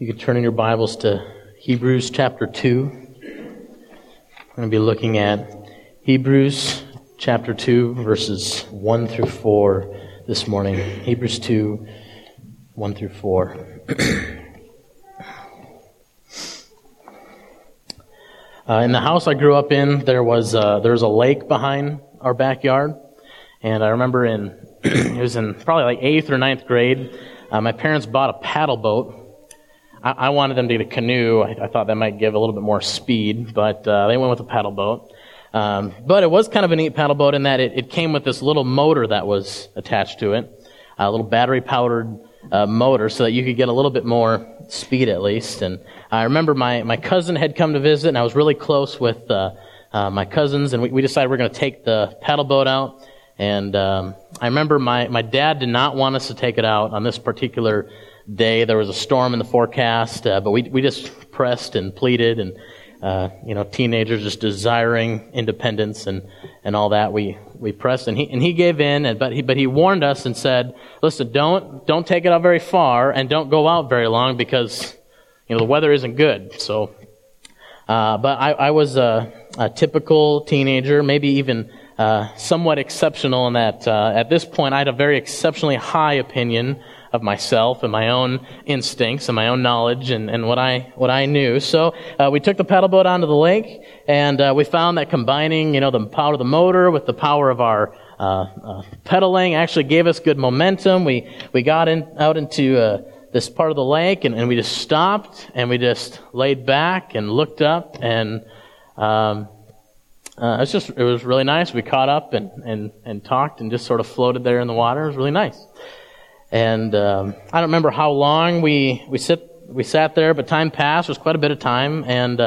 You could turn in your Bibles to Hebrews chapter 2. I'm going to be looking at Hebrews chapter 2, verses 1 through 4 this morning. Hebrews 2, 1 through 4. In the house I grew up in, there was a lake behind our backyard. And I remember it was in probably like 8th or 9th grade, my parents bought a paddle boat. I wanted them to get a canoe. I thought that might give a little bit more speed, but they went with a paddle boat. But it was kind of a neat paddle boat in that it came with this little motor that was attached to it, a little battery-powered motor, so that you could get a little bit more speed at least. And I remember my cousin had come to visit, and I was really close with my cousins, and we decided we were going to take the paddle boat out. And I remember my dad did not want us to take it out on this particular day. There was a storm in the forecast, but we just pressed and pleaded, and teenagers just desiring independence and all that. We pressed, and he gave in, but he warned us and said, "Listen, don't take it out very far, and don't go out very long because the weather isn't good." So, but I was a typical teenager, maybe even. Somewhat exceptional in that at this point I had a very exceptionally high opinion of myself and my own instincts and my own knowledge and what I knew. So we took the paddle boat onto the lake, and we found that combining the power of the motor with the power of our pedaling actually gave us good momentum. We got out into this part of the lake, and we just stopped and we just laid back and looked up, and it was really nice. We caught up and talked and just sort of floated there in the water. It was really nice. And I don't remember how long we sat there, but time passed. It was quite a bit of time. And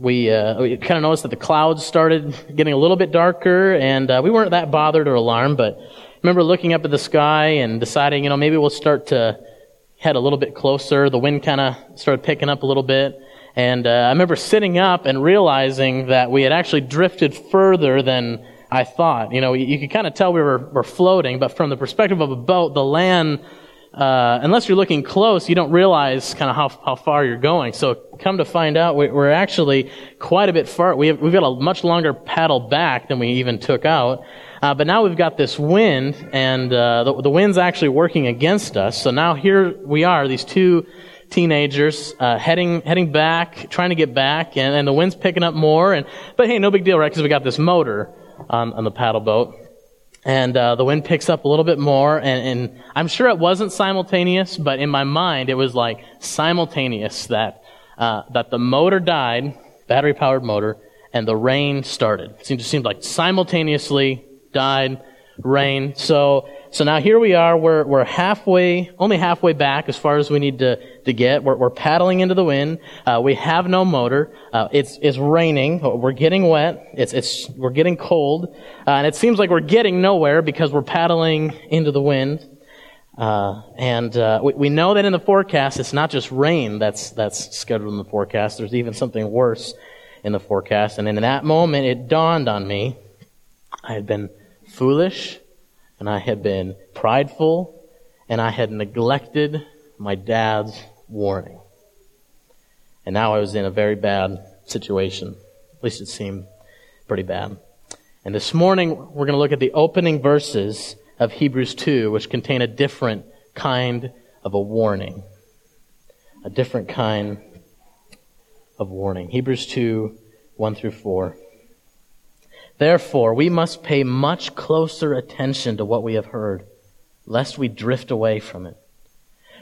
we kind of noticed that the clouds started getting a little bit darker, and we weren't that bothered or alarmed. But I remember looking up at the sky and deciding, maybe we'll start to head a little bit closer. The wind kind of started picking up a little bit. And I remember sitting up and realizing that we had actually drifted further than I thought. You could kind of tell we were floating, but from the perspective of a boat, the land, unless you're looking close, you don't realize kind of how far you're going. So come to find out, we're actually quite a bit far. We've got a much longer paddle back than we even took out. But now we've got this wind, and the wind's actually working against us. So now here we are, these two teenagers heading back, trying to get back, and the wind's picking up more. But hey, no big deal, right? Because we got this motor on the paddle boat, and the wind picks up a little bit more. And I'm sure it wasn't simultaneous, but in my mind, it was like simultaneous that the motor died, battery powered motor, and the rain started. It just seemed like simultaneously died, rain. So now here we are, we're only halfway back as far as we need to get. We're paddling into the wind. We have no motor. It's raining. We're getting wet. We're getting cold. And it seems like we're getting nowhere because we're paddling into the wind. We know that in the forecast, it's not just rain that's scheduled in the forecast. There's even something worse in the forecast. And in that moment, it dawned on me, I had been foolish, and I had been prideful, and I had neglected my dad's warning. And now I was in a very bad situation. At least it seemed pretty bad. And this morning, we're going to look at the opening verses of Hebrews 2, which contain a different kind of a warning. A different kind of warning. Hebrews 2, 1 through 4. Therefore, we must pay much closer attention to what we have heard, lest we drift away from it.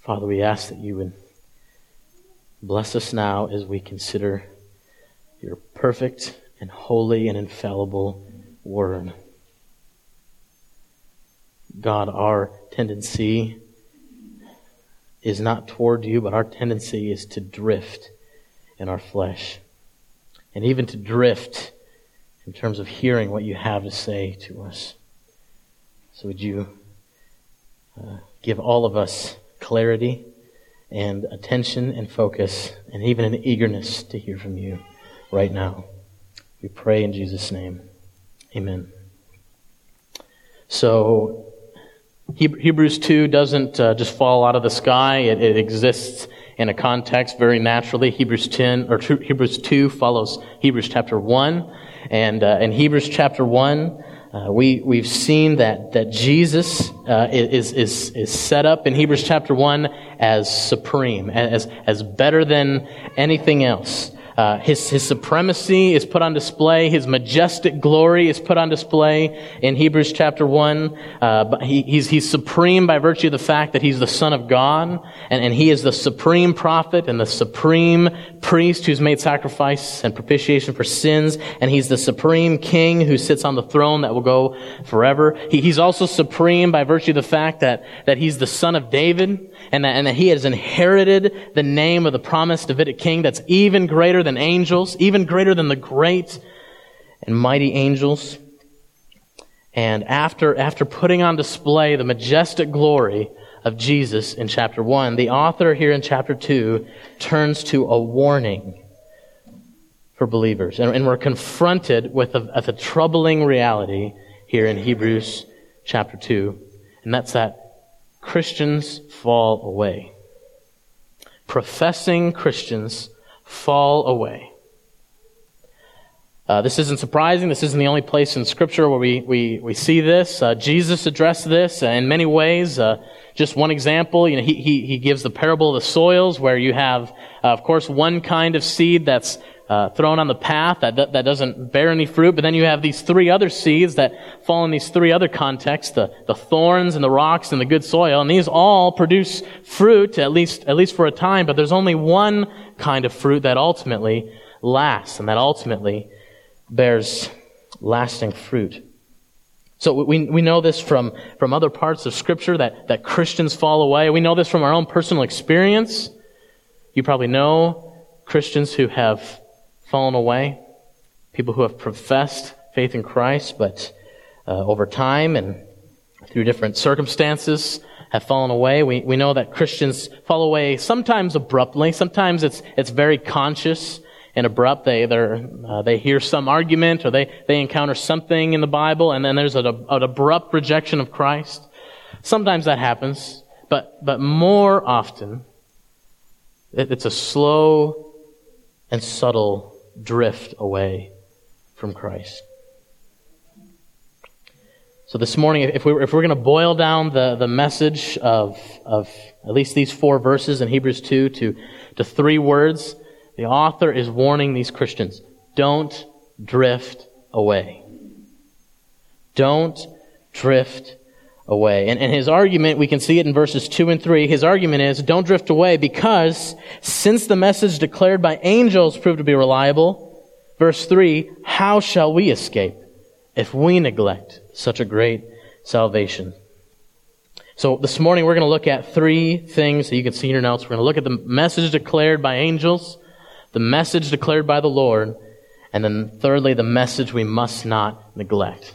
Father, we ask that You would bless us now as we consider Your perfect and holy and infallible Word. God, our tendency is not toward you, but our tendency is to drift in our flesh. And even to drift in terms of hearing what you have to say to us. So would you give all of us clarity and attention and focus and even an eagerness to hear from you right now. We pray in Jesus' name. Amen. So Hebrews 2 doesn't just fall out of the sky. It exists in a context very naturally. Hebrews 2 follows Hebrews chapter 1. And in Hebrews chapter 1, we've seen that Jesus is set up in Hebrews chapter 1 as supreme, as better than anything else. His supremacy is put on display. His majestic glory is put on display in Hebrews chapter 1. But he's supreme by virtue of the fact that he's the Son of God, and he is the supreme prophet and the supreme priest who's made sacrifice and propitiation for sins, and he's the supreme king who sits on the throne that will go forever. He's also supreme by virtue of the fact that he's the Son of David, and that he has inherited the name of the promised Davidic king that's even greater than angels, even greater than the great and mighty angels. And after putting on display the majestic glory of Jesus in chapter 1, the author here in chapter 2 turns to a warning for believers. And we're confronted with a troubling reality here in Hebrews chapter 2, and that's that Christians fall away. Professing Christians fall away. This isn't surprising. This isn't the only place in Scripture where we see this. Jesus addressed this in many ways. Just one example, he gives the parable of the soils, where you have, of course, one kind of seed that's thrown on the path that doesn't bear any fruit, but then you have these three other seeds that fall in these three other contexts, the thorns and the rocks and the good soil, and these all produce fruit, at least for a time, but there's only one kind of fruit that ultimately lasts and that ultimately bears lasting fruit. So we know this from other parts of Scripture that Christians fall away. We know this from our own personal experience. You probably know Christians who have fallen away, people who have professed faith in Christ, but over time and through different circumstances have fallen away. We know that Christians fall away sometimes abruptly. Sometimes it's very conscious and abrupt. They hear some argument, or they encounter something in the Bible, and then there's an abrupt rejection of Christ. Sometimes that happens, but more often, it's a slow and subtle drift away from Christ. So this morning, if we're going to boil down the message of at least these four verses in Hebrews 2 to three words, the author is warning these Christians, don't drift away. Don't drift away. And his argument, we can see it in verses 2 and 3, his argument is, don't drift away because since the message declared by angels proved to be reliable, verse 3, how shall we escape if we neglect such a great salvation? So this morning we're going to look at three things that you can see in your notes. We're going to look at the message declared by angels, the message declared by the Lord, and then thirdly, the message we must not neglect.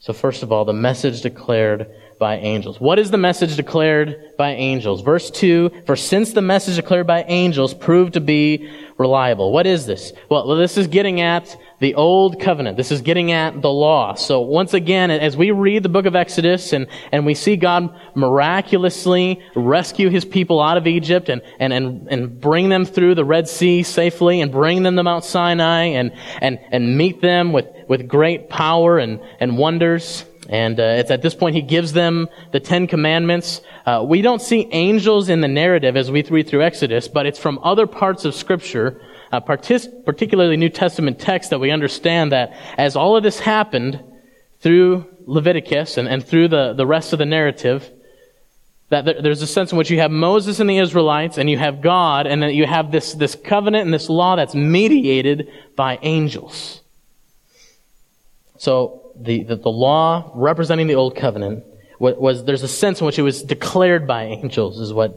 So first of all, the message declared by angels. What is the message declared by angels? Verse 2, for since the message declared by angels proved to be reliable. What is this? Well, this is getting at the Old Covenant. This is getting at the law. So once again, as we read the book of Exodus and we see God miraculously rescue his people out of Egypt and bring them through the Red Sea safely and bring them to Mount Sinai and meet them with great power and wonders. And it's at this point he gives them the Ten Commandments. We don't see angels in the narrative as we read through Exodus, but it's from other parts of Scripture, particularly New Testament texts, that we understand that as all of this happened through Leviticus and through the rest of the narrative, that there's a sense in which you have Moses and the Israelites, and you have God, and that you have this covenant and this law that's mediated by angels. So the law representing the Old Covenant was there's a sense in which it was declared by angels, is what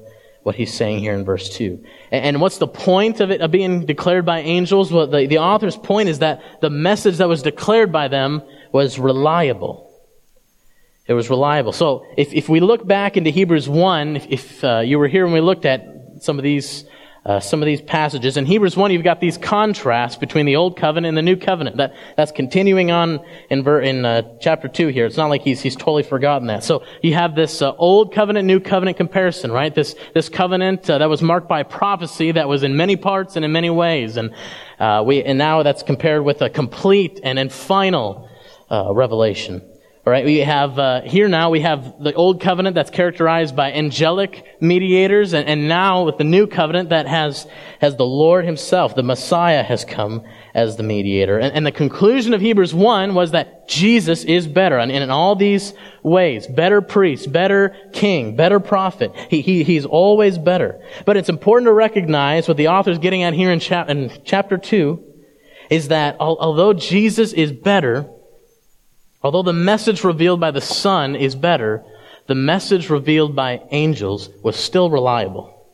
he's saying here in verse 2. And what's the point of it of being declared by angels? Well, the author's point is that the message that was declared by them was reliable. It was reliable. So if we look back into Hebrews 1, if you were here when we looked at some of these passages, in Hebrews 1 you've got these contrasts between the Old Covenant and the New Covenant. That's continuing on in chapter 2 here. It's not like he's totally forgotten that. So you have this Old Covenant, New Covenant comparison, right? This covenant that was marked by prophecy that was in many parts and in many ways, and now that's compared with a complete and final revelation. All right, we have, here now we have the Old Covenant that's characterized by angelic mediators, and now with the New Covenant that has the Lord Himself, the Messiah, has come as the mediator. And the conclusion of Hebrews 1 was that Jesus is better, and in all these ways, better priest, better king, better prophet. He's always better. But it's important to recognize what the author's getting at here in chapter 2 is that although Jesus is better, although the message revealed by the Son is better, the message revealed by angels was still reliable.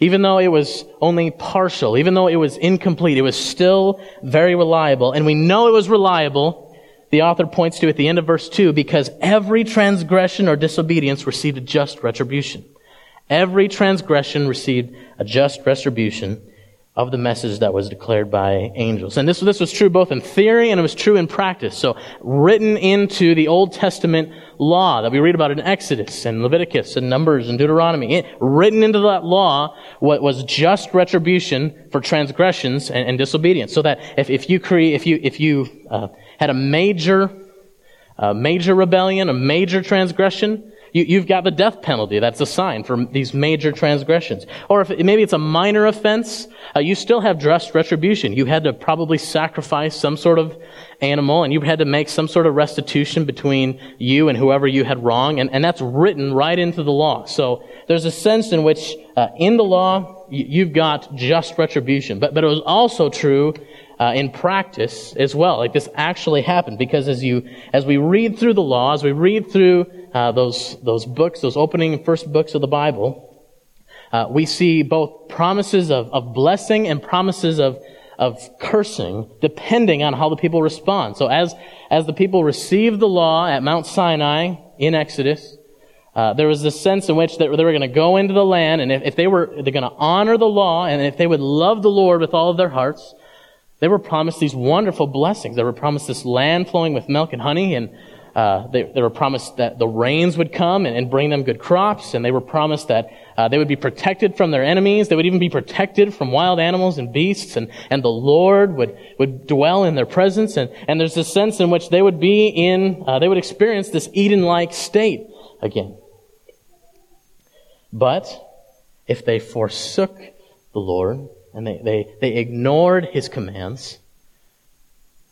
Even though it was only partial, even though it was incomplete, it was still very reliable. And we know it was reliable, the author points to at the end of verse 2, because every transgression or disobedience received a just retribution. Every transgression received a just retribution of the message that was declared by angels. And this was true both in theory and it was true in practice. So written into the Old Testament law that we read about in Exodus and Leviticus and Numbers and Deuteronomy, written into that law what was just retribution for transgressions and disobedience. So that if you had a major rebellion, a major transgression, you've got the death penalty. That's a sign for these major transgressions. Or if maybe it's a minor offense, you still have just retribution. You had to probably sacrifice some sort of animal, and you had to make some sort of restitution between you and whoever you had wronged, and that's written right into the law. So there's a sense in which in the law you've got just retribution. But it was also true in practice as well. Like this actually happened, because as we read through the law, as we read through those books, those opening and first books of the Bible, we see both promises of blessing and promises of cursing, depending on how the people respond. So as the people received the law at Mount Sinai in Exodus, there was this sense in which they were going to go into the land, and if they're going to honor the law, and if they would love the Lord with all of their hearts, they were promised these wonderful blessings. They were promised this land flowing with milk and honey, and they were promised that the rains would come and bring them good crops, and they were promised that they would be protected from their enemies. They would even be protected from wild animals and beasts, and the Lord would dwell in their presence. And there's this sense in which they would be they would experience this Eden-like state again. But if they forsook the Lord and they ignored His commands,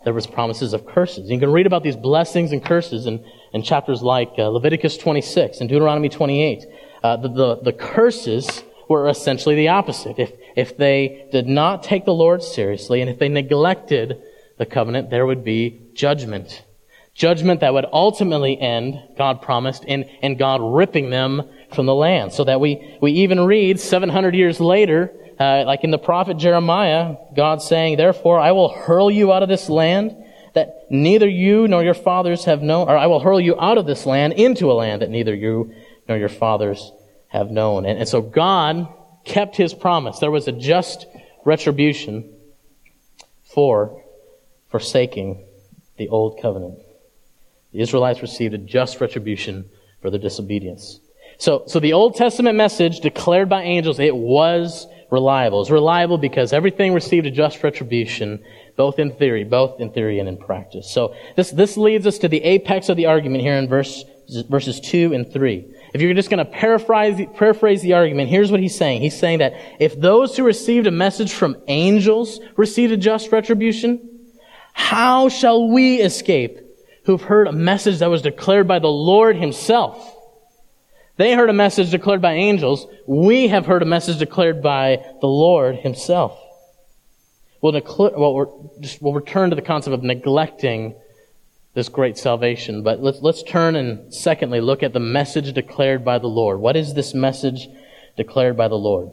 there was promises of curses. You can read about these blessings and curses in chapters like Leviticus 26 and Deuteronomy 28. The curses were essentially the opposite. If they did not take the Lord seriously, and if they neglected the covenant, there would be judgment. Judgment that would ultimately end, God promised, in God ripping them from the land. So that we even read 700 years later, like in the prophet Jeremiah, God saying, "Therefore I will hurl you out of this land that neither you nor your fathers have known, or I will hurl you out of this land into a land that neither you nor your fathers have known." And so God kept His promise. There was a just retribution for forsaking the Old Covenant. The Israelites received a just retribution for their disobedience. So the Old Testament message declared by angels, it was reliable. It's reliable because everything received a just retribution, both in theory and in practice. So this leads us to the apex of the argument here in verses 2 and 3. If you're just going to paraphrase the argument, here's what he's saying. He's saying that if those who received a message from angels received a just retribution, how shall we escape who've heard a message that was declared by the Lord Himself? They heard a message declared by angels. We have heard a message declared by the Lord Himself. We'll return to the concept of neglecting this great salvation. But let's turn and secondly look at the message declared by the Lord. What is this message declared by the Lord?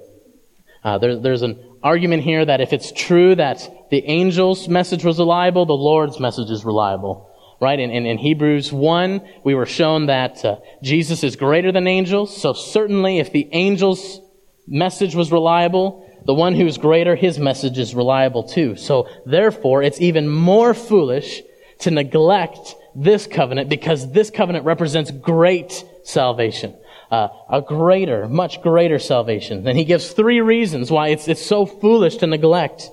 There's an argument here that if it's true that the angel's message was reliable, the Lord's message is reliable. Right? In Hebrews 1, we were shown that Jesus is greater than angels. So certainly if the angel's message was reliable, the one who's greater, his message is reliable too. So therefore, it's even more foolish to neglect this covenant, because this covenant represents great salvation, a greater, much greater salvation. And he gives three reasons why it's so foolish to neglect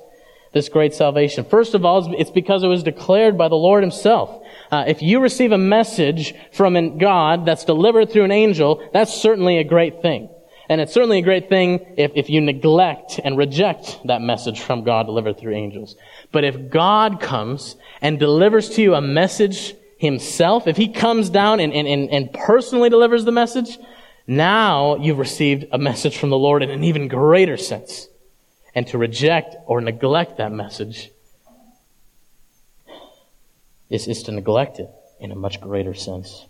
this great salvation. First of all, it's because it was declared by the Lord himself. If you receive a message from God that's delivered through an angel, that's certainly a great thing. And it's certainly a great thing if you neglect and reject that message from God delivered through angels. But if God comes and delivers to you a message himself, if he comes down and personally delivers the message, now you've received a message from the Lord in an even greater sense. And to reject or neglect that message is to neglect it in a much greater sense.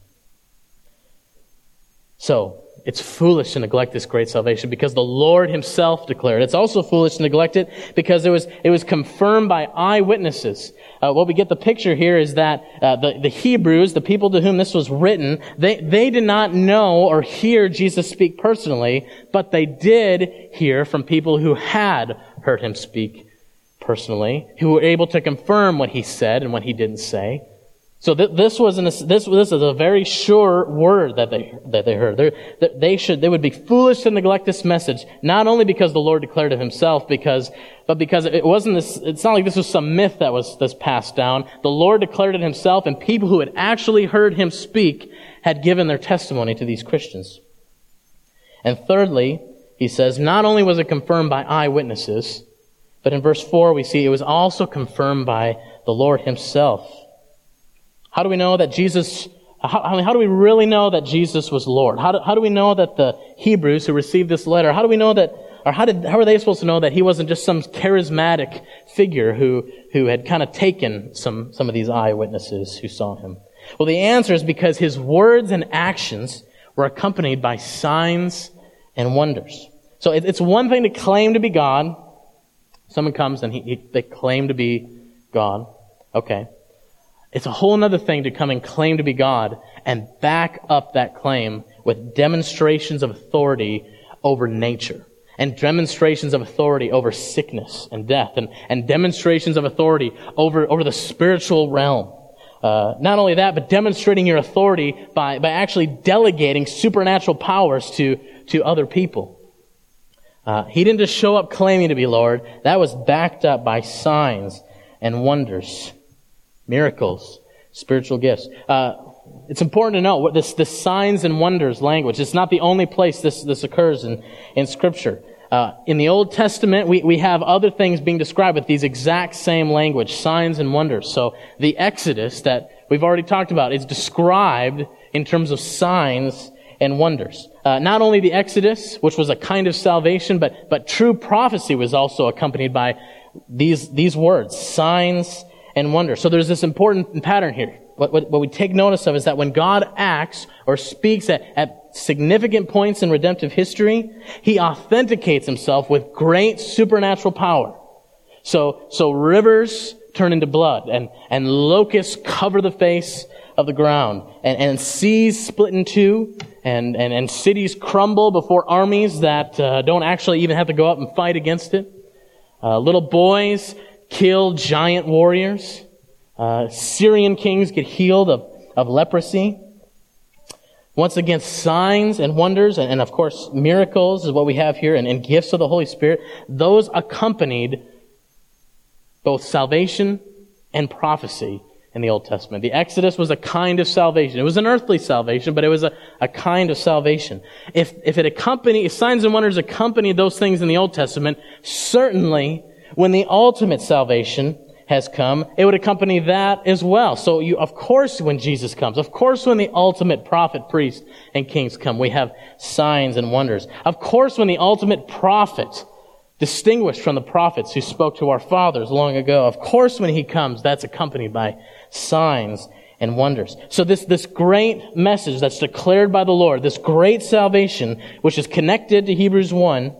So, it's foolish to neglect this great salvation because the Lord himself declared. It's also foolish to neglect it because it was confirmed by eyewitnesses. What we get the picture here is that the Hebrews, the people to whom this was written, they did not know or hear Jesus speak personally, but they did hear from people who had heard him speak personally, who were able to confirm what he said and what he didn't say. So this is a very sure word that they heard. They would be foolish to neglect this message, not only because the Lord declared it himself, but because it wasn't this. It's not like this was some myth that was this passed down. The Lord declared it himself, and people who had actually heard him speak had given their testimony to these Christians. And thirdly, he says, not only was it confirmed by eyewitnesses, but in verse 4 we see it was also confirmed by the Lord himself. How do we know that Jesus? How do we really know that Jesus was Lord? How do we know that the Hebrews who received this letter? How do we know that? Or how are they supposed to know that he wasn't just some charismatic figure who had kind of taken some of these eyewitnesses who saw him? Well, the answer is because his words and actions were accompanied by signs and wonders. So it's one thing to claim to be God. Someone comes and they claim to be God. Okay. It's a whole other thing to come and claim to be God and back up that claim with demonstrations of authority over nature and demonstrations of authority over sickness and death and demonstrations of authority over the spiritual realm. Not only that, but demonstrating your authority by actually delegating supernatural powers to other people. He didn't just show up claiming to be Lord. That was backed up by signs and wonders. Miracles, spiritual gifts. It's important to know what this signs and wonders language. It's not the only place this occurs in Scripture. In the Old Testament, we have other things being described with these exact same language, signs and wonders. So the Exodus that we've already talked about is described in terms of signs and wonders. Not only the Exodus, which was a kind of salvation, but true prophecy was also accompanied by these words, signs and wonder. So there's this important pattern here. What we take notice of is that when God acts or speaks at significant points in redemptive history, he authenticates himself with great supernatural power. So rivers turn into blood, and locusts cover the face of the ground, and seas split in two, and cities crumble before armies that don't actually even have to go up and fight against it. Little boys kill giant warriors. Syrian kings get healed of leprosy. Once again, signs and wonders, and of course miracles is what we have here, and gifts of the Holy Spirit. Those accompanied both salvation and prophecy in the Old Testament. The Exodus was a kind of salvation. It was an earthly salvation, but it was a kind of salvation. If signs and wonders accompanied those things in the Old Testament, certainly when the ultimate salvation has come, it would accompany that as well. So of course, when Jesus comes, of course, when the ultimate prophet, priest, and kings come, we have signs and wonders. Of course, when the ultimate prophet, distinguished from the prophets who spoke to our fathers long ago, of course, when he comes, that's accompanied by signs and wonders. So this great message that's declared by the Lord, this great salvation, which is connected to Hebrews 1,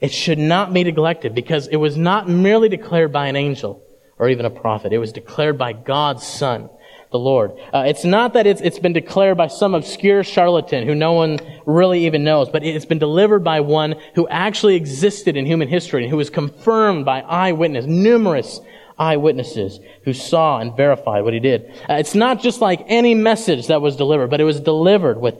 it should not be neglected because it was not merely declared by an angel or even a prophet. It was declared by God's Son, the Lord. It's not that it's been declared by some obscure charlatan who no one really even knows, but it's been delivered by one who actually existed in human history and who was confirmed by numerous eyewitnesses who saw and verified what he did. It's not just like any message that was delivered, but it was delivered with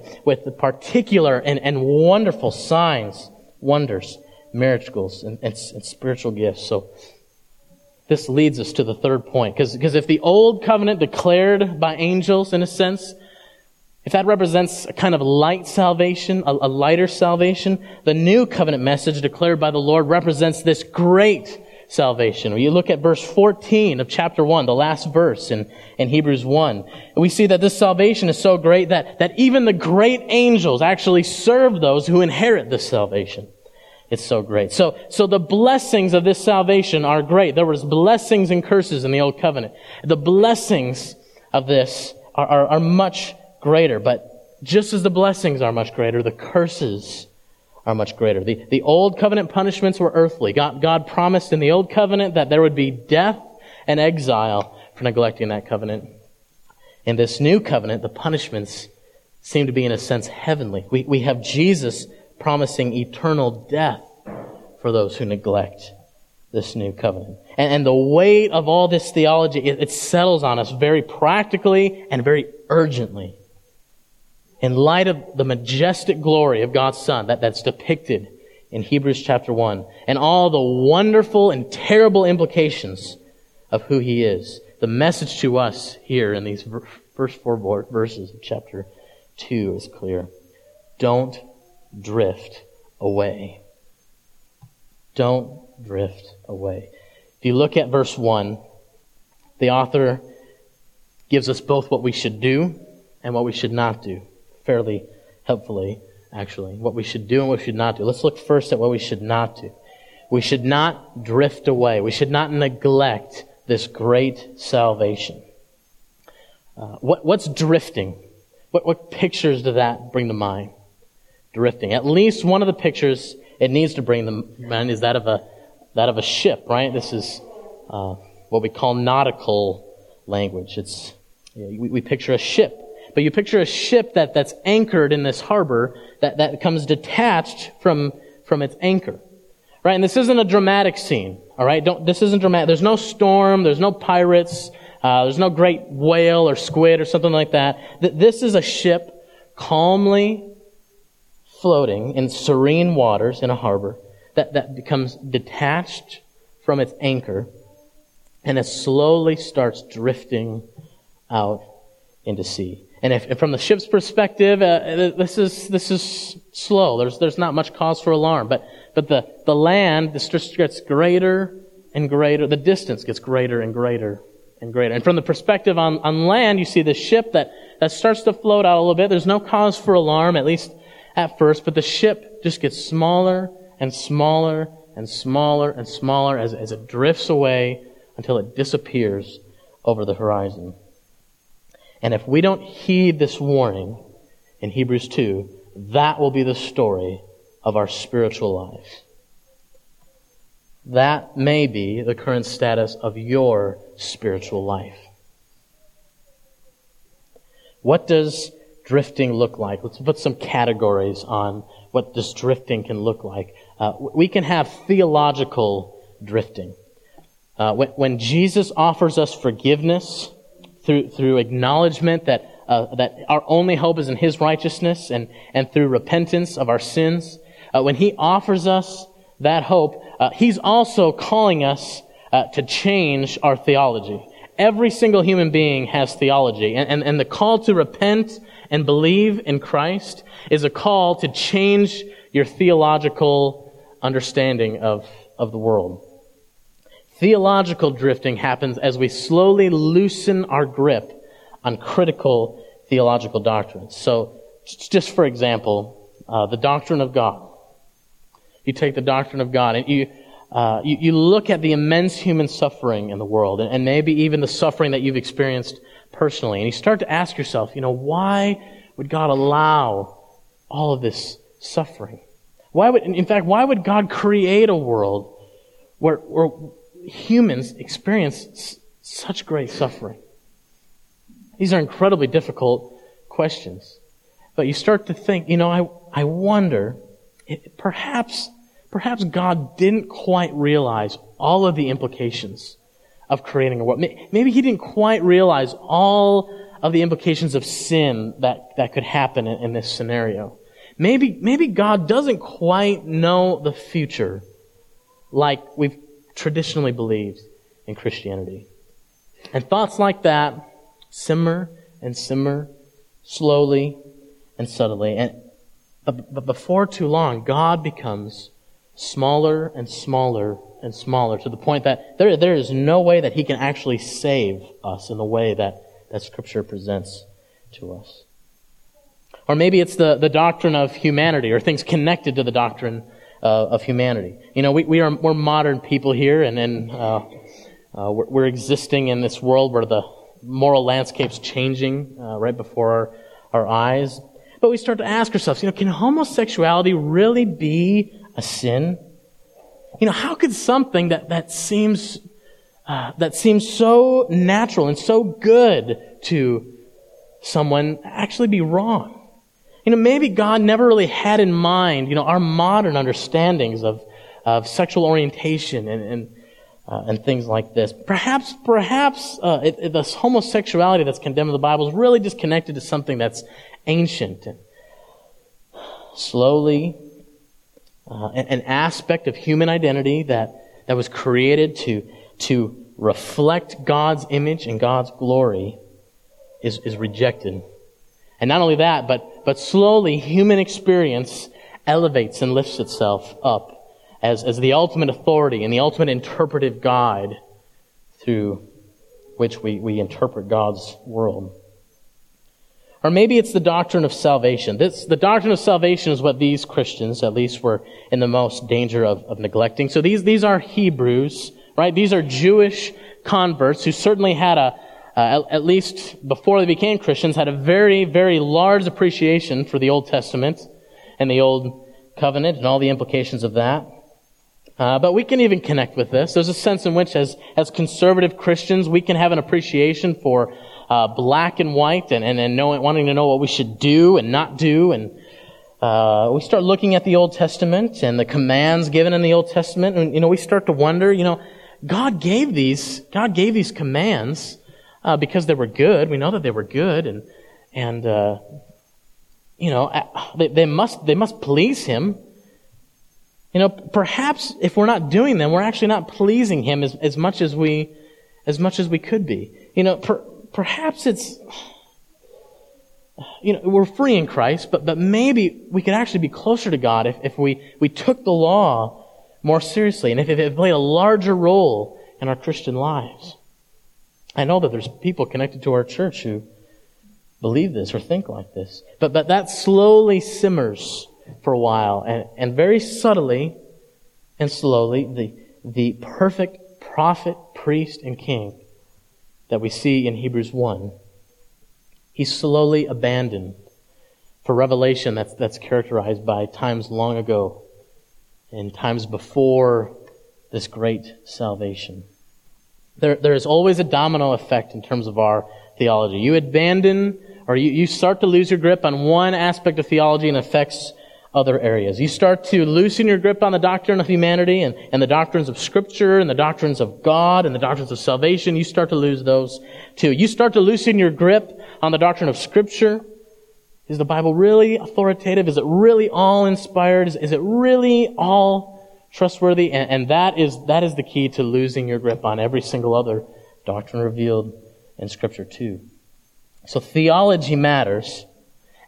the particular and wonderful signs, wonders, miracles, and spiritual gifts. So this leads us to the third point, because if the old covenant declared by angels, in a sense, if that represents a kind of light salvation, a lighter salvation, the new covenant message declared by the Lord represents this great salvation. When you look at verse 14 of chapter 1, the last verse in Hebrews 1, we see that this salvation is so great that even the great angels actually serve those who inherit this salvation. It's so great. So the blessings of this salvation are great. There was blessings and curses in the old covenant. The blessings of this are much greater, but just as the blessings are much greater, the curses are much greater. The old covenant punishments were earthly. God promised in the old covenant that there would be death and exile for neglecting that covenant. In this new covenant, the punishments seem to be, in a sense, heavenly. We have Jesus promising eternal death for those who neglect this new covenant. And the weight of all this theology, it settles on us very practically and very urgently. In light of the majestic glory of God's Son that's depicted in Hebrews chapter 1, and all the wonderful and terrible implications of who He is, the message to us here in these first four verses of chapter 2 is clear. Don't drift away. Don't drift away. If you look at verse 1, the author gives us both what we should do and what we should not do, fairly helpfully, actually. What we should do and what we should not do. Let's look first at what we should not do. We should not drift away. We should not neglect this great salvation. What's drifting? What pictures does that bring to mind? Drifting. At least one of the pictures it needs to bring to mind is that of a ship, right? This is what we call nautical language. It's we picture a ship. But you picture a ship that's anchored in this harbor that becomes detached from its anchor. Right? And this isn't a dramatic scene. All right? This isn't dramatic. There's no storm. There's no pirates. There's no great whale or squid or something like that. This is a ship calmly floating in serene waters in a harbor that becomes detached from its anchor, and it slowly starts drifting out into sea. And if from the ship's perspective, this is slow. There's not much cause for alarm. But the land, the stress gets greater and greater. The distance gets greater and greater and greater. And from the perspective on land, you see the ship that starts to float out a little bit. There's no cause for alarm, at least at first, but the ship just gets smaller and smaller and smaller and smaller as it drifts away until it disappears over the horizon. And if we don't heed this warning in Hebrews 2, that will be the story of our spiritual lives. That may be the current status of your spiritual life. What does drifting look like? Let's put some categories on what this drifting can look like. We can have theological drifting. When Jesus offers us forgiveness through acknowledgement that our only hope is in His righteousness and through repentance of our sins, when He offers us that hope, He's also calling us to change our theology. Every single human being has theology, and the call to repent and believe in Christ is a call to change your theological understanding of the world. Theological drifting happens as we slowly loosen our grip on critical theological doctrines. So, just for example, the doctrine of God. You take the doctrine of God and you look at the immense human suffering in the world, and maybe even the suffering that you've experienced personally. And you start to ask yourself, why would God allow all of this suffering? Why would God create a world where humans experience such great suffering? These are incredibly difficult questions. But you start to think, I wonder, perhaps God didn't quite realize all of the implications of creating a world. Maybe he didn't quite realize all of the implications of sin that could happen in this scenario. Maybe God doesn't quite know the future like we've traditionally believed in Christianity. And thoughts like that simmer and simmer, slowly and subtly. But before too long, God becomes smaller and smaller and smaller, to the point that there is no way that he can actually save us in the way that Scripture presents to us. Or maybe it's the doctrine of humanity, or things connected to the doctrine of humanity. We're modern people here, and we're existing in this world where the moral landscape's changing right before our eyes. But we start to ask ourselves, can homosexuality really be a sin? How could something that seems so natural and so good to someone actually be wrong? Maybe God never really had in mind, our modern understandings of sexual orientation and things like this. Perhaps this homosexuality that's condemned in the Bible is really just connected to something that's ancient. And slowly, an aspect of human identity that was created to reflect God's image and God's glory is rejected. And not only that, but slowly human experience elevates and lifts itself up as the ultimate authority and the ultimate interpretive guide through which we interpret God's world. Or maybe it's the doctrine of salvation. The doctrine of salvation is what these Christians, at least, were in the most danger of neglecting. So these are Hebrews, right? These are Jewish converts who certainly had at least before they became Christians, had a very, very large appreciation for the Old Testament and the Old Covenant and all the implications of that. But we can even connect with this. There's a sense in which, as conservative Christians, we can have an appreciation for black and white and wanting to know what we should do and not do. And we start looking at the Old Testament and the commands given in the Old Testament. And, we start to wonder, God gave these commands because they were good. We know that they were good. They must please Him. Perhaps if we're not doing them, we're actually not pleasing Him as much as we could be. Perhaps it's, we're free in Christ, but maybe we could actually be closer to God if we took the law more seriously, and if it played a larger role in our Christian lives. I know that there's people connected to our church who believe this or think like this, but that slowly simmers for a while, and very subtly and slowly, the perfect prophet, priest, and king that we see in Hebrews 1, he's slowly abandoned for revelation that's characterized by times long ago and times before this great salvation. There is always a domino effect in terms of our theology. You abandon, or you start to lose your grip on one aspect of theology and affects other areas. You start to loosen your grip on the doctrine of humanity and the doctrines of Scripture and the doctrines of God and the doctrines of salvation. You start to lose those too. You start to loosen your grip on the doctrine of Scripture. Is the Bible really authoritative? Is it really all inspired? Is it really all trustworthy? And that is the key to losing your grip on every single other doctrine revealed in Scripture too. So theology matters,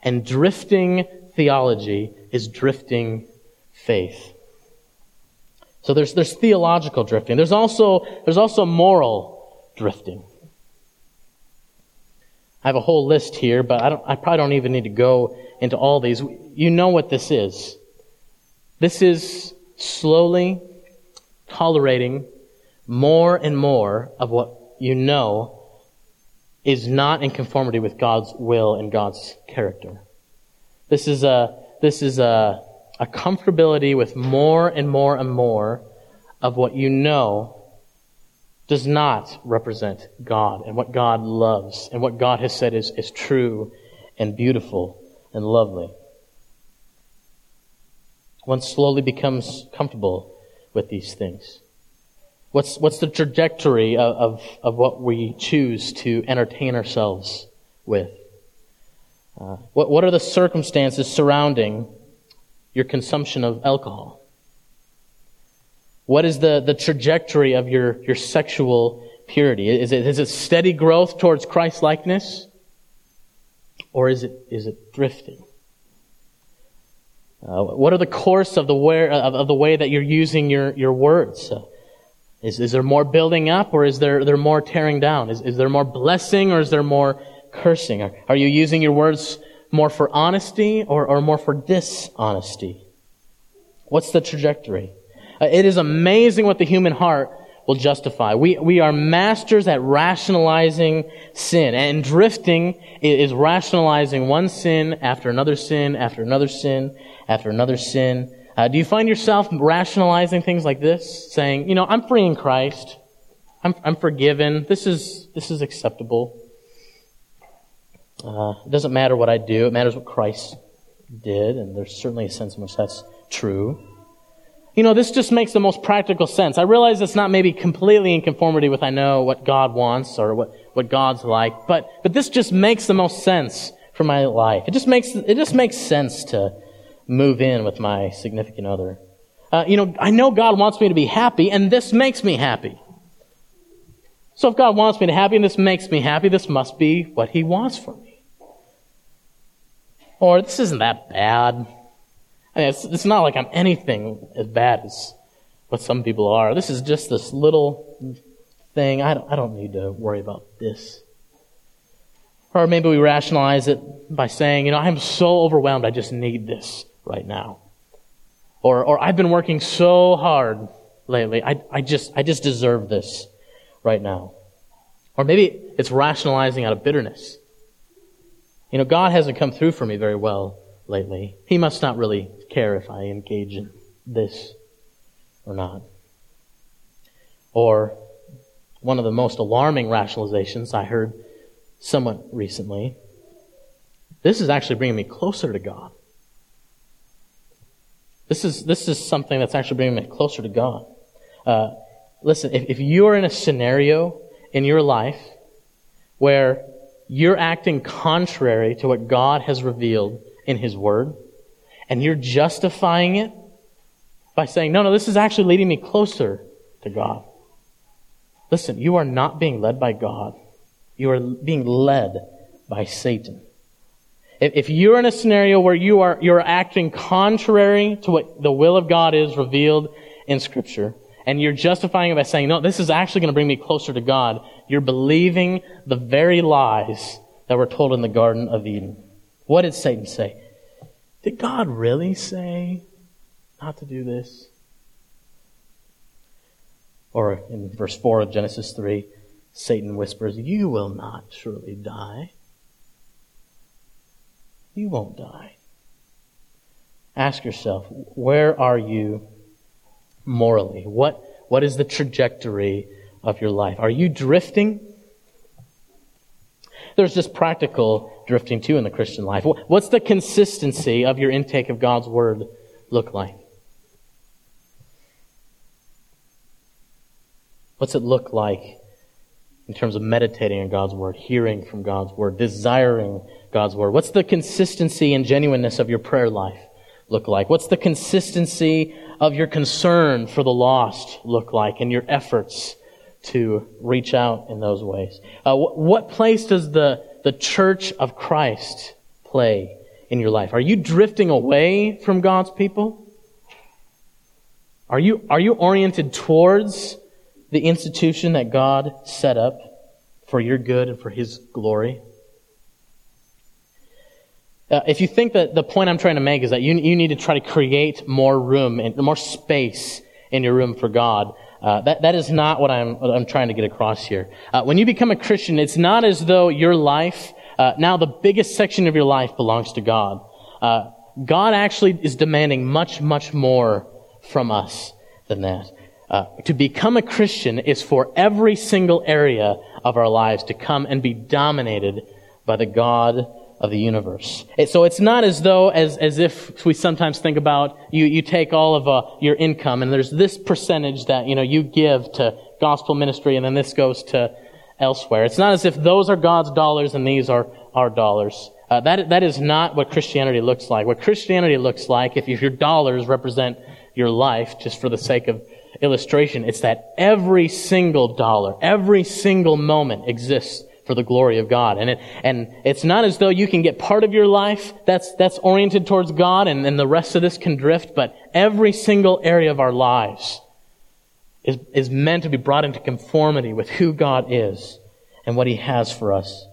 and drifting theology is drifting faith. So there's theological drifting. There's also moral drifting. I have a whole list here, but I probably don't even need to go into all these. You know what this is. This is slowly tolerating more and more of what you know is not in conformity with God's will and God's character. This is a comfortability with more and more and more of what you know does not represent God and what God loves and what God has said is true and beautiful and lovely. One slowly becomes comfortable with these things. What's the trajectory of what we choose to entertain ourselves with? What are the circumstances surrounding your consumption of alcohol? What is the trajectory of your sexual purity? Is it steady growth towards Christ-likeness? Or is it drifting? What are the course of the way that you're using your words? Is there more building up, or is there more tearing down? Is there more blessing, or is there more cursing? Are you using your words more for honesty or more for dishonesty? What's the trajectory? It is amazing what the human heart will justify. We are masters at rationalizing sin, and drifting is rationalizing one sin after another sin after another sin after another sin. Do you find yourself rationalizing things like this, saying, I'm free in Christ, I'm forgiven, this is acceptable. It doesn't matter what I do, it matters what Christ did, and there's certainly a sense in which that's true. This just makes the most practical sense. I realize it's not maybe completely in conformity with I know what God wants or what God's like, but this just makes the most sense for my life. It just makes sense to move in with my significant other. I know God wants me to be happy, and this makes me happy. So if God wants me to be happy and this makes me happy, this must be what He wants for me. Or this isn't that bad. I mean, it's not like I'm anything as bad as what some people are. This is just this little thing. I don't need to worry about this. Or maybe we rationalize it by saying, I'm so overwhelmed, I just need this right now. Or I've been working so hard lately, I just deserve this right now. Or maybe it's rationalizing out of bitterness. God hasn't come through for me very well lately. He must not really care if I engage in this or not. Or one of the most alarming rationalizations I heard somewhat recently, this is actually bringing me closer to God. This is something that's actually bringing me closer to God. Listen, if you're in a scenario in your life where you're acting contrary to what God has revealed in His Word, and you're justifying it by saying, no, this is actually leading me closer to God. Listen, you are not being led by God. You are being led by Satan. If you're in a scenario where you're acting contrary to what the will of God is revealed in Scripture, and you're justifying it by saying, no, this is actually going to bring me closer to God, you're believing the very lies that were told in the Garden of Eden. What did Satan say? Did God really say not to do this? Or in verse 4 of Genesis 3, Satan whispers, you will not surely die. You won't die. Ask yourself, where are you morally? What is the trajectory of your life? Are you drifting? There's just practical drifting too in the Christian life. What's the consistency of your intake of God's Word look like? What's it look like in terms of meditating on God's Word, hearing from God's Word, desiring God's Word? What's the consistency and genuineness of your prayer life look like? What's the consistency of your concern for the lost look like, and your efforts to reach out in those ways? What place does the church of Christ play in your life? Are you drifting away from God's people? Are you oriented towards the institution that God set up for your good and for His glory? If you think that the point I'm trying to make is that you need to try to create more room and more space in your room for God, That is not what I'm trying to get across here. When you become a Christian, it's not as though your life, now the biggest section of your life belongs to God. God actually is demanding much, much more from us than that. To become a Christian is for every single area of our lives to come and be dominated by the God of the universe. So it's not as though, as if we sometimes think about, you take all of your income and there's this percentage that, you give to gospel ministry and then this goes to elsewhere. It's not as if those are God's dollars and these are our dollars. That is not what Christianity looks like. What Christianity looks like, if your dollars represent your life, just for the sake of illustration, it's that every single dollar, every single moment exists for the glory of God. And it's not as though you can get part of your life that's oriented towards God and the rest of this can drift, but every single area of our lives is meant to be brought into conformity with who God is and what He has for us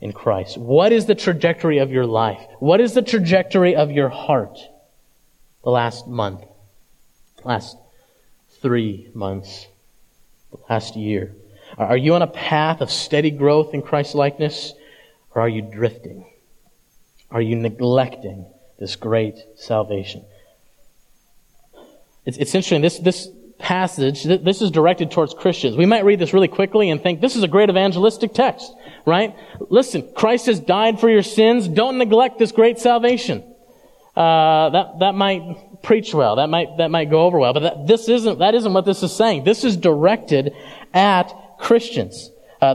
in Christ. What is the trajectory of your life? What is the trajectory of your heart the last month, last 3 months, the last year? Are you on a path of steady growth in Christ-likeness, or are you drifting? Are you neglecting this great salvation? It's interesting, this passage, this is directed towards Christians. We might read this really quickly and think, this is a great evangelistic text, right? Listen, Christ has died for your sins. Don't neglect this great salvation. That might preach well. That might go over well. But that isn't what this is saying. This is directed at Christians.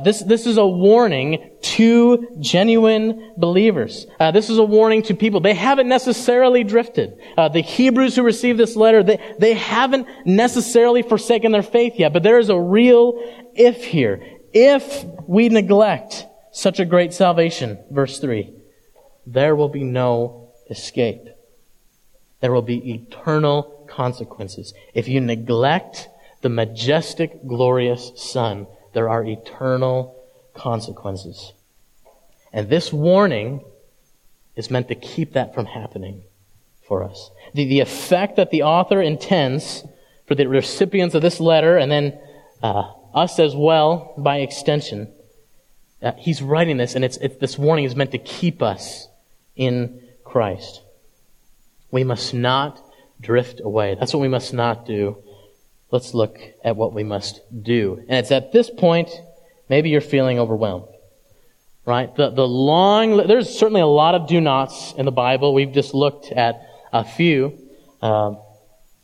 This is a warning to genuine believers. This is a warning to people. They haven't necessarily drifted. The Hebrews who received this letter, they haven't necessarily forsaken their faith yet. But there is a real if here. If we neglect such a great salvation, verse 3, there will be no escape. There will be eternal consequences. If you neglect the majestic, glorious Son, there are eternal consequences. And this warning is meant to keep that from happening for us. The effect that the author intends for the recipients of this letter, and then us as well by extension, he's writing this, and this warning is meant to keep us in Christ. We must not drift away. That's what we must not do. Let's look at what we must do. And it's at this point, maybe you're feeling overwhelmed, right? There's certainly a lot of do nots in the Bible. We've just looked at a few. And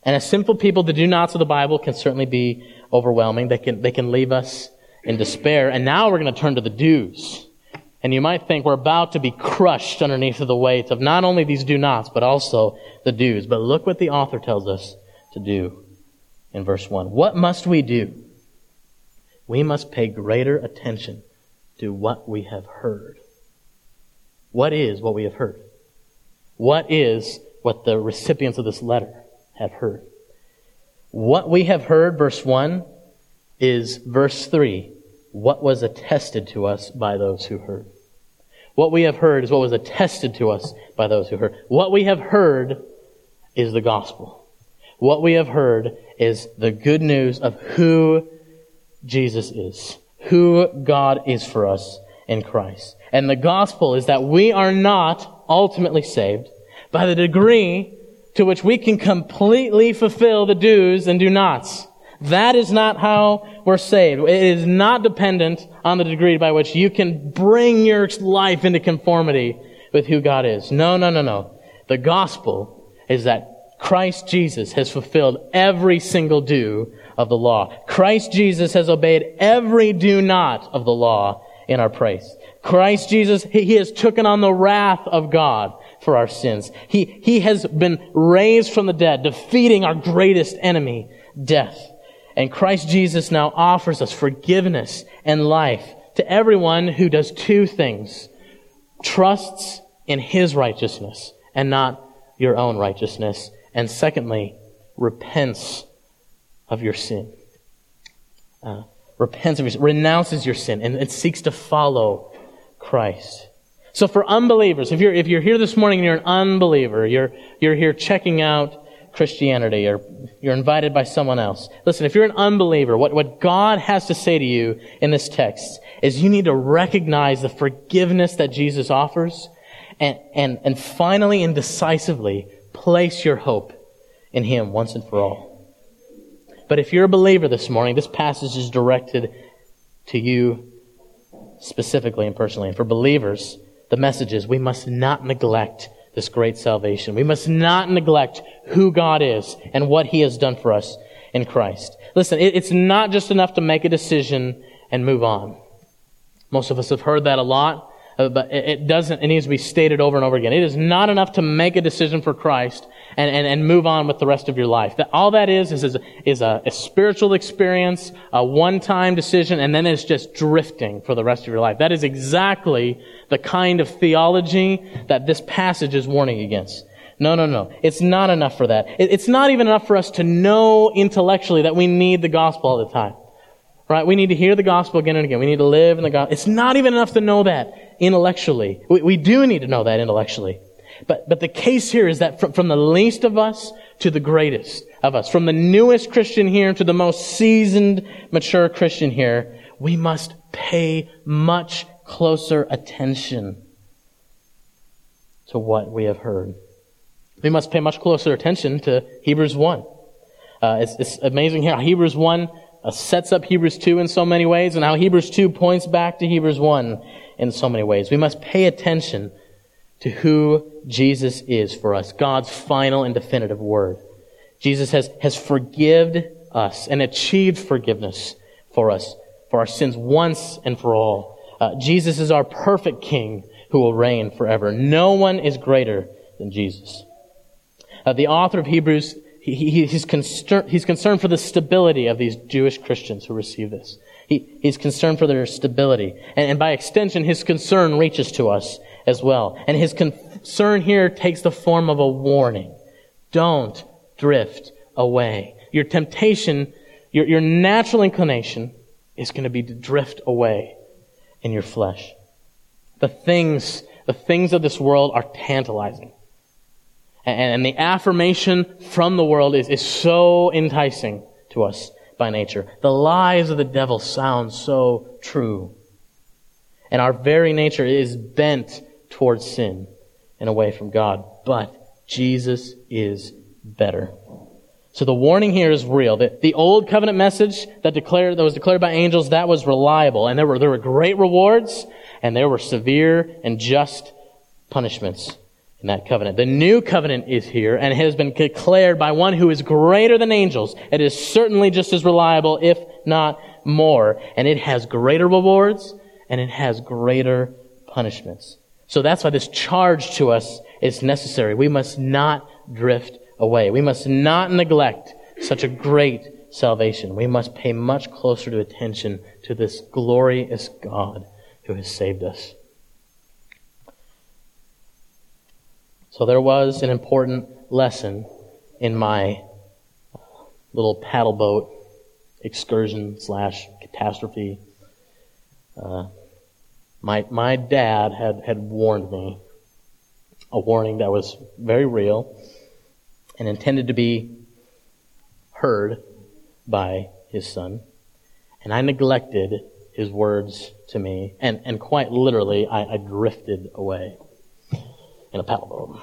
as sinful people, the do nots of the Bible can certainly be overwhelming. They can leave us in despair. And now we're going to turn to the do's. And you might think we're about to be crushed underneath of the weight of not only these do-nots, but also the do's. But look what the author tells us to do in verse 1. What must we do? We must pay greater attention to what we have heard. What is what we have heard? What is what the recipients of this letter have heard? What we have heard, verse 1, is verse 3. What was attested to us by those who heard. What we have heard is what was attested to us by those who heard. What we have heard is the gospel. What we have heard is the good news of who Jesus is, who God is for us in Christ. And the gospel is that we are not ultimately saved by the degree to which we can completely fulfill the do's and do nots. That is not how we're saved. It is not dependent on the degree by which you can bring your life into conformity with who God is. No. The gospel is that Christ Jesus has fulfilled every single do of the law. Christ Jesus has obeyed every do not of the law in our place. Christ Jesus, He has taken on the wrath of God for our sins. He has been raised from the dead, defeating our greatest enemy, death. And Christ Jesus now offers us forgiveness and life to everyone who does two things. Trusts in His righteousness and not your own righteousness. And secondly, repents of your sin. Renounces your sin and seeks to follow Christ. So for unbelievers, if you're here this morning and you're an unbeliever, you're here checking out Christianity, or you're invited by someone else. Listen, if you're an unbeliever, what God has to say to you in this text is you need to recognize the forgiveness that Jesus offers and finally and decisively place your hope in Him once and for all. But if you're a believer this morning, this passage is directed to you specifically and personally. And for believers, the message is we must not neglect this great salvation. We must not neglect who God is and what He has done for us in Christ. Listen, it's not just enough to make a decision and move on. Most of us have heard that a lot, but it needs to be stated over and over again. It is not enough to make a decision for Christ and move on with the rest of your life. All that is a spiritual experience, a one-time decision, and then it's just drifting for the rest of your life. That is exactly the kind of theology that this passage is warning against. No. It's not enough for that. It's not even enough for us to know intellectually that we need the gospel all the time. Right? We need to hear the gospel again and again. We need to live in the gospel. It's not even enough to know that intellectually. We do need to know that intellectually. But the case here is that from the least of us to the greatest of us, from the newest Christian here to the most seasoned, mature Christian here, we must pay much closer attention to what we have heard. We must pay much closer attention to Hebrews 1. It's amazing how Hebrews 1 sets up Hebrews 2 in so many ways, and how Hebrews 2 points back to Hebrews 1 in so many ways. We must pay attention to who Jesus is for us, God's final and definitive word. Jesus has forgiven us and achieved forgiveness for us, for our sins once and for all. Jesus is our perfect King who will reign forever. No one is greater than Jesus. The author of Hebrews, he's concerned for the stability of these Jewish Christians who receive this. He's concerned for their stability. And by extension, his concern reaches to us as well. And his concern here takes the form of a warning. Don't drift away. Your temptation, your natural inclination is going to be to drift away in your flesh. The things of this world are tantalizing. And the affirmation from the world is so enticing to us by nature. The lies of the devil sound so true. And our very nature is bent towards sin and away from God. But Jesus is better. So the warning here is real. The old covenant message that was declared by angels, that was reliable. And there were great rewards, and there were severe and just punishments in that covenant. The new covenant is here and has been declared by one who is greater than angels. It is certainly just as reliable, if not more. And it has greater rewards and it has greater punishments. So that's why this charge to us is necessary. We must not drift away. We must not neglect such a great salvation. We must pay much closer attention to this glorious God who has saved us. So there was an important lesson in my little paddle boat excursion / catastrophe. My dad had warned me, a warning that was very real and intended to be heard by his son. And I neglected his words to me, and quite literally, I drifted away in a paddle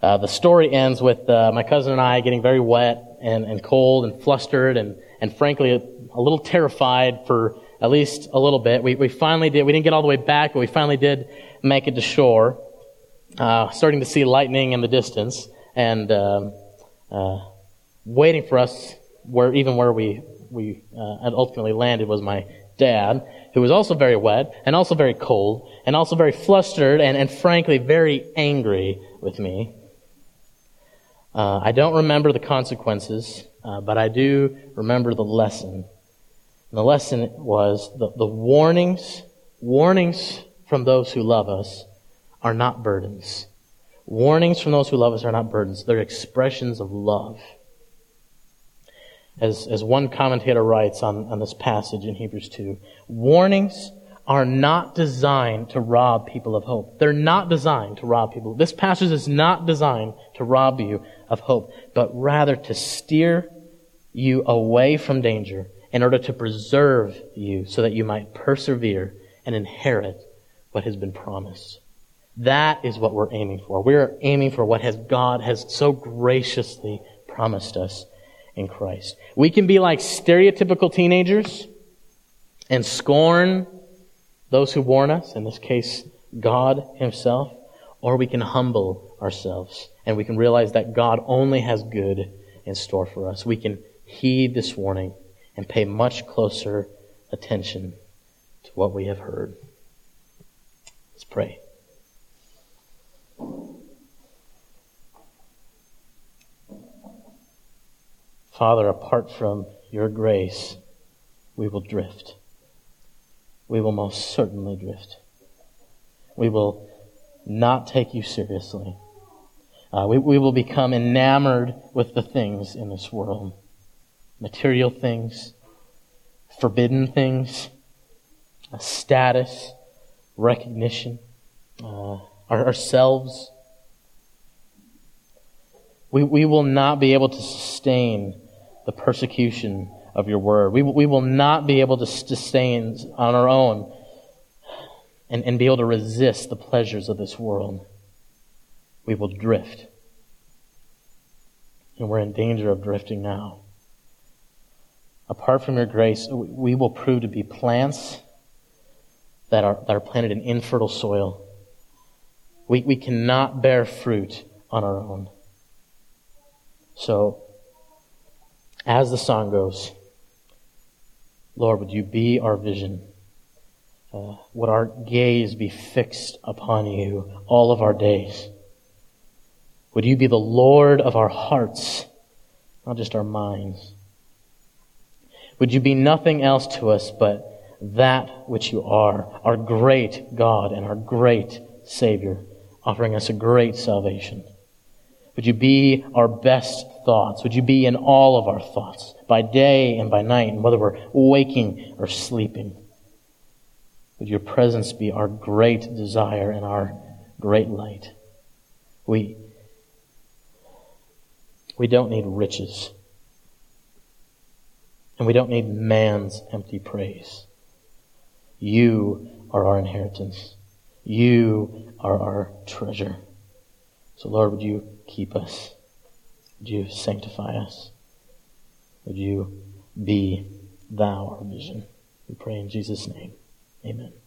boat. The story ends with my cousin and I getting very wet and cold and flustered and frankly a little terrified for at least a little bit. We finally did. We didn't get all the way back, but we finally did make it to shore. Starting to see lightning in the distance, and waiting for us where we ultimately landed was my dad, who was also very wet and also very cold and also very flustered and frankly very angry with me. I don't remember the consequences, but I do remember the lesson. And the lesson was the warnings from those who love us are not burdens. Warnings from those who love us are not burdens. They're expressions of love. As one commentator writes on this passage in Hebrews 2, warnings are not designed to rob people of hope. They're not designed to rob people. This passage is not designed to rob you of hope, but rather to steer you away from danger in order to preserve you so that you might persevere and inherit what has been promised. That is what we're aiming for. We're aiming for what God has so graciously promised us in Christ. We can be like stereotypical teenagers and scorn those who warn us, in this case, God himself, or we can humble ourselves and we can realize that God only has good in store for us. We can heed this warning and pay much closer attention to what we have heard. Let's pray. Father, apart from your grace, we will drift. We will most certainly drift. We will not take you seriously. We will become enamored with the things in this world. Material things, forbidden things, status, recognition, ourselves. We will not be able to sustain the persecution of your word. We will not be able to sustain on our own and be able to resist the pleasures of this world. We will drift. And we're in danger of drifting now. Apart from your grace, we will prove to be plants that are planted in infertile soil. We cannot bear fruit on our own. So, as the song goes, Lord, would you be our vision? Would our gaze be fixed upon you all of our days? Would you be the Lord of our hearts, not just our minds? Would you be nothing else to us but that which you are, our great God and our great Savior, offering us a great salvation? Would you be our best thoughts? Would you be in all of our thoughts, by day and by night, and whether we're waking or sleeping? Would your presence be our great desire and our great light? We don't need riches. And we don't need man's empty praise. You are our inheritance. You are our treasure. So Lord, would you keep us? Would you sanctify us? Would you be thou our vision? We pray in Jesus' name. Amen.